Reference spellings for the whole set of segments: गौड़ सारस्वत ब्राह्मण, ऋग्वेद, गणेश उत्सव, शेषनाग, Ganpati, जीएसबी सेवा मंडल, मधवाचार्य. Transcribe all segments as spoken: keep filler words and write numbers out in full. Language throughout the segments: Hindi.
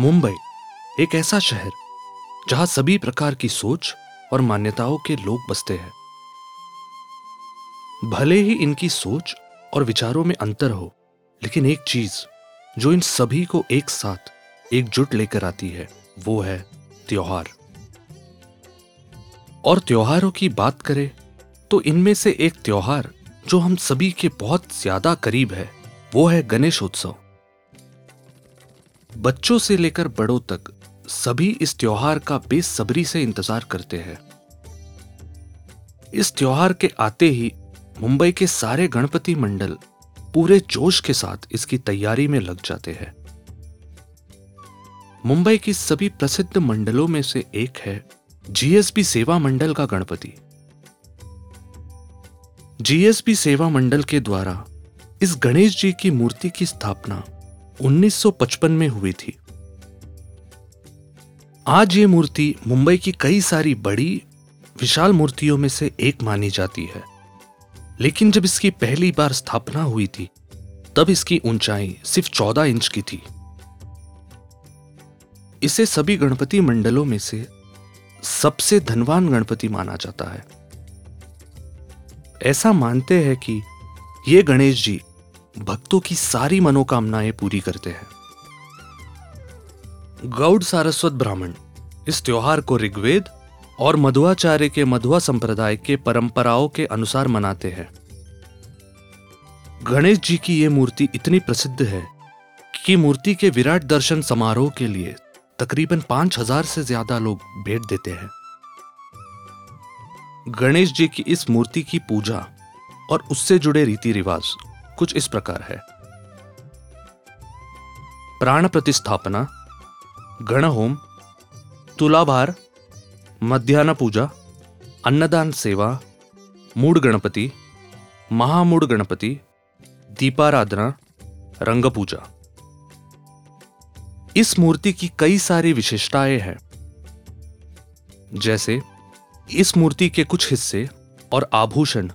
मुंबई एक ऐसा शहर जहां सभी प्रकार की सोच और मान्यताओं के लोग बसते हैं। भले ही इनकी सोच और विचारों में अंतर हो, लेकिन एक चीज जो इन सभी को एक साथ एकजुट लेकर आती है वो है त्योहार। और त्योहारों की बात करें तो इनमें से एक त्योहार जो हम सभी के बहुत ज्यादा करीब है वो है गणेश उत्सव। बच्चों से लेकर बड़ों तक सभी इस त्योहार का बेसब्री से इंतजार करते हैं। इस त्योहार के आते ही मुंबई के सारे गणपति मंडल पूरे जोश के साथ इसकी तैयारी में लग जाते हैं। मुंबई की सभी प्रसिद्ध मंडलों में से एक है जीएसबी सेवा मंडल का गणपति। जीएसबी सेवा मंडल के द्वारा इस गणेश जी की मूर्ति की स्थापना उन्नीस सौ पचपन में हुई थी। आज ये मूर्ति मुंबई की कई सारी बड़ी विशाल मूर्तियों में से एक मानी जाती है, लेकिन जब इसकी पहली बार स्थापना हुई थी तब इसकी ऊंचाई सिर्फ चौदह इंच की थी। इसे सभी गणपति मंडलों में से सबसे धनवान गणपति माना जाता है। ऐसा मानते हैं कि ये गणेश जी भक्तों की सारी मनोकामनाएं पूरी करते हैं। गौड़ सारस्वत ब्राह्मण इस त्योहार को ऋग्वेद और मधवाचार्य के मधवा संप्रदाय के परंपराओं के अनुसार मनाते हैं। गणेश जी की यह मूर्ति इतनी प्रसिद्ध है कि मूर्ति के विराट दर्शन समारोह के लिए तकरीबन पांच हजार से ज्यादा लोग भेंट देते हैं। गणेश जी की इस मूर्ति की पूजा और उससे जुड़े रीति रिवाज कुछ इस प्रकार है। प्राण प्रतिस्थापना, गणहोम, तुलाभार, मध्यान्ह पूजा, अन्नदान सेवा, मूड गणपति, महामूड गणपति, दीपाराधना, रंग पूजा। इस मूर्ति की कई सारी विशेषताएं हैं, जैसे इस मूर्ति के कुछ हिस्से और आभूषण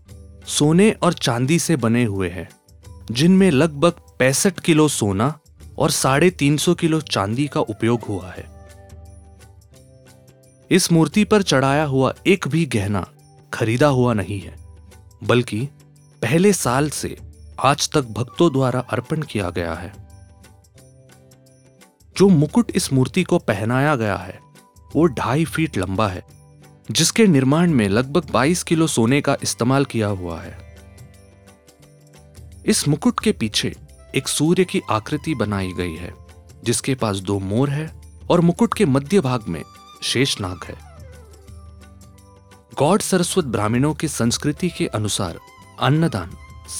सोने और चांदी से बने हुए हैं, जिनमें लगभग पैंसठ किलो सोना और साढ़े तीन सौ किलो चांदी का उपयोग हुआ है। इस मूर्ति पर चढ़ाया हुआ एक भी गहना खरीदा हुआ नहीं है, बल्कि पहले साल से आज तक भक्तों द्वारा अर्पण किया गया है। जो मुकुट इस मूर्ति को पहनाया गया है वो ढाई फीट लंबा है, जिसके निर्माण में लगभग बाईस किलो सोने का इस्तेमाल किया हुआ है। इस मुकुट के पीछे एक सूर्य की आकृति बनाई गई है, जिसके पास दो मोर है और मुकुट के मध्य भाग में शेषनाग है। गौड़ सारस्वत ब्राह्मणों की संस्कृति के अनुसार अन्नदान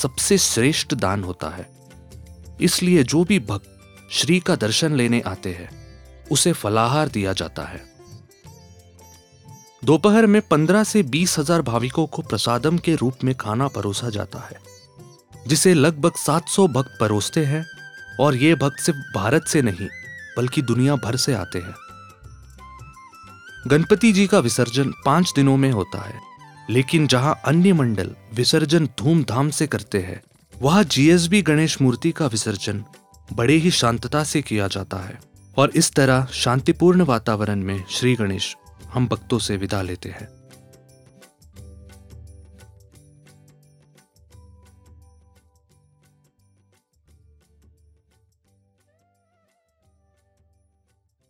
सबसे श्रेष्ठ दान होता है, इसलिए जो भी भक्त श्री का दर्शन लेने आते हैं उसे फलाहार दिया जाता है। दोपहर में पंद्रह से बीस हजार भाविकों को प्रसादम के रूप में खाना परोसा जाता है, जिसे लगभग सात सौ भक्त परोसते हैं और ये भक्त सिर्फ भारत से नहीं बल्कि दुनिया भर से आते हैं। गणपति जी का विसर्जन पांच दिनों में होता है, लेकिन जहां अन्य मंडल विसर्जन धूमधाम से करते हैं, वहां जीएसबी गणेश मूर्ति का विसर्जन बड़े ही शांतता से किया जाता है और इस तरह शांतिपूर्ण वातावरण में श्री गणेश हम भक्तों से विदा लेते हैं।